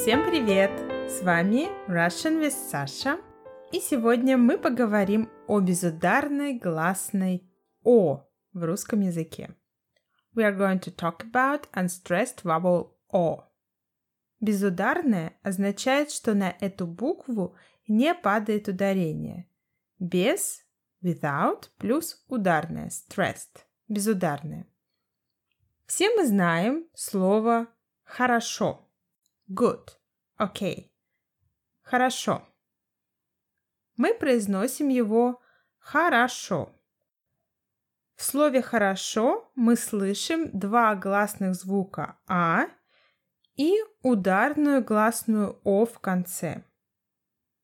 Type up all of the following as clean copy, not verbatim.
Всем привет! С вами Russian with Sasha. И сегодня мы поговорим о безударной гласной О в русском языке. We are going to talk about unstressed vowel O. Безударная означает, что на эту букву не падает ударение. Без, without, плюс ударная, stressed, безударная. Все мы знаем слово «хорошо», good, okay, хорошо. Мы произносим его «хорошо». В слове «хорошо» мы слышим два гласных звука «а» и ударную гласную «о» в конце.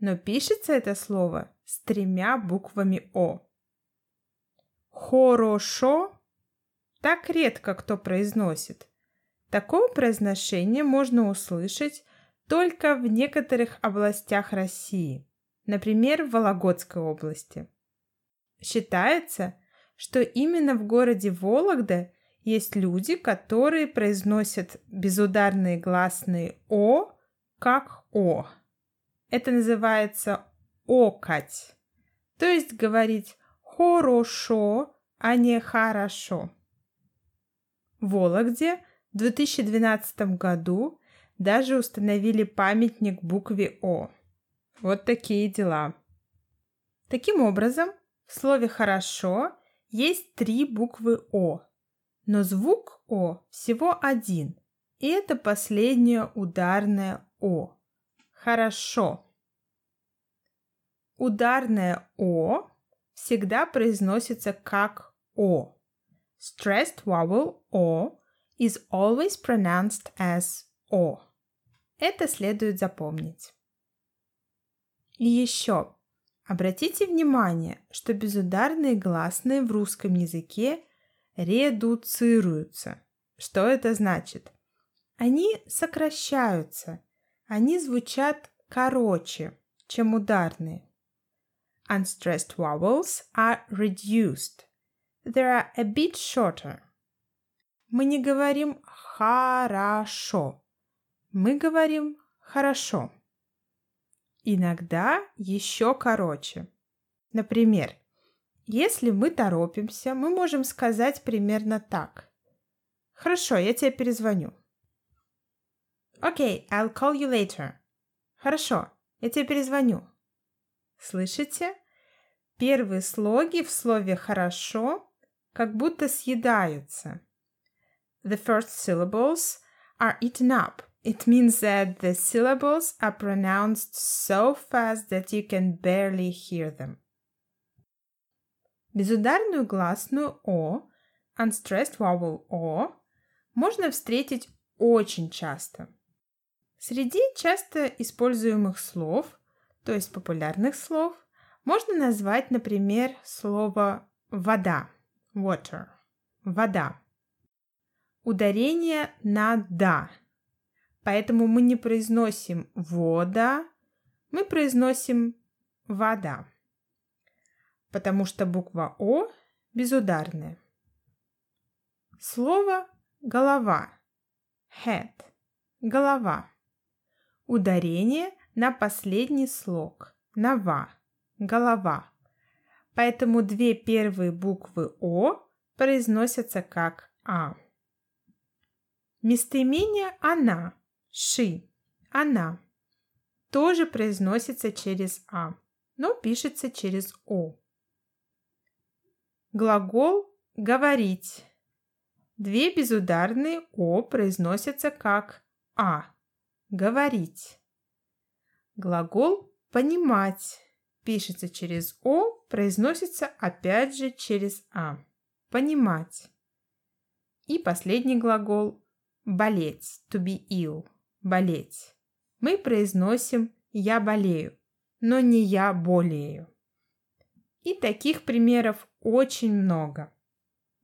Но пишется это слово с тремя буквами «о». «Хорошо» так редко кто произносит. Такое произношение можно услышать только в некоторых областях России, например, в Вологодской области. Считается, что именно в городе Вологда есть люди, которые произносят безударные гласные «о» как «о». Это называется «окать», то есть говорить «хорошо», а не «хорошо». В Вологде в 2012 году даже установили памятник букве «о». Вот такие дела. Таким образом, в слове «хорошо» есть три буквы «о», но звук «о» всего один, и это последнее ударное «о». Хорошо. Ударное «о» всегда произносится как «о». Stressed vowel «о» is always pronounced as «о». Это следует запомнить. И еще. Обратите внимание, что безударные гласные в русском языке редуцируются. Что это значит? Они сокращаются, они звучат короче, чем ударные. Unstressed vowels are reduced. They are a bit shorter. Мы не говорим «хорошо», мы говорим «хорошо». Иногда еще короче. Например, если мы торопимся, мы можем сказать примерно так. Хорошо, я тебе перезвоню. Okay, I'll call you later. Хорошо, я тебе перезвоню. Слышите? Первые слоги в слове «хорошо» как будто съедаются. The first syllables are eaten up. It means that the syllables are pronounced so fast that you can barely hear them. Безударную гласную «о», unstressed vowel «о», можно встретить очень часто. Среди часто используемых слов, то есть популярных слов, можно назвать, например, слово «вода», water, «вода». Ударение на «да». Поэтому мы не произносим «вода», мы произносим «вода», потому что буква «о» безударная. Слово «голова» – head, голова. Ударение на последний слог – на «ва», голова. Поэтому две первые буквы «о» произносятся как «а». Местоимение «она». She, она, тоже произносится через «а», но пишется через «о». Глагол «говорить». Две безударные «о» произносятся как «а», говорить. Глагол «понимать» пишется через «о», произносится опять же через «а», понимать. И последний глагол «болеть», to be ill. Болеть. Мы произносим «я болею», но не «я болею». И таких примеров очень много.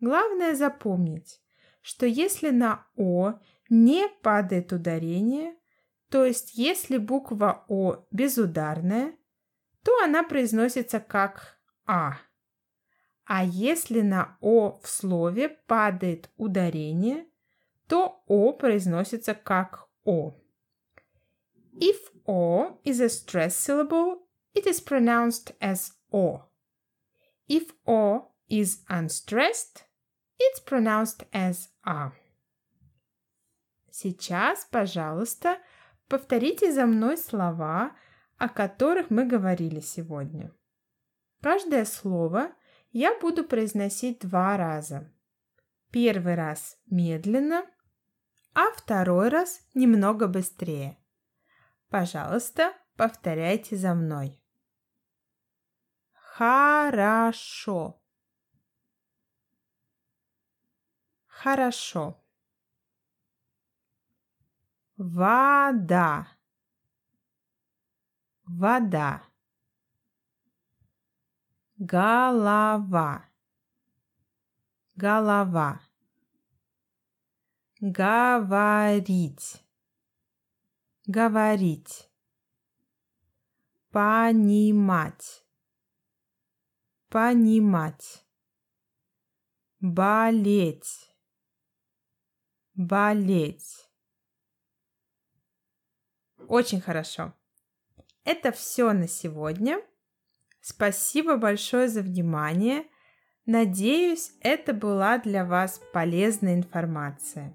Главное запомнить, что если на «о» не падает ударение, то есть если буква «о» безударная, то она произносится как «а». А если на «о» в слове падает ударение, то «о» произносится как «о». If o is a stressed syllable, it is pronounced as o. If o is unstressed, it's pronounced as a. Сейчас, пожалуйста, повторите за мной слова, о которых мы говорили сегодня. Каждое слово я буду произносить 2 раза. Первый раз медленно, а второй раз немного быстрее. Пожалуйста, повторяйте за мной. Хорошо. Хорошо. Вода. Вода. Голова. Голова. Говорить. Говорить. Понимать. Понимать. Болеть. Болеть. Очень хорошо. Это все на сегодня. Спасибо большое за внимание. Надеюсь, это была для вас полезная информация.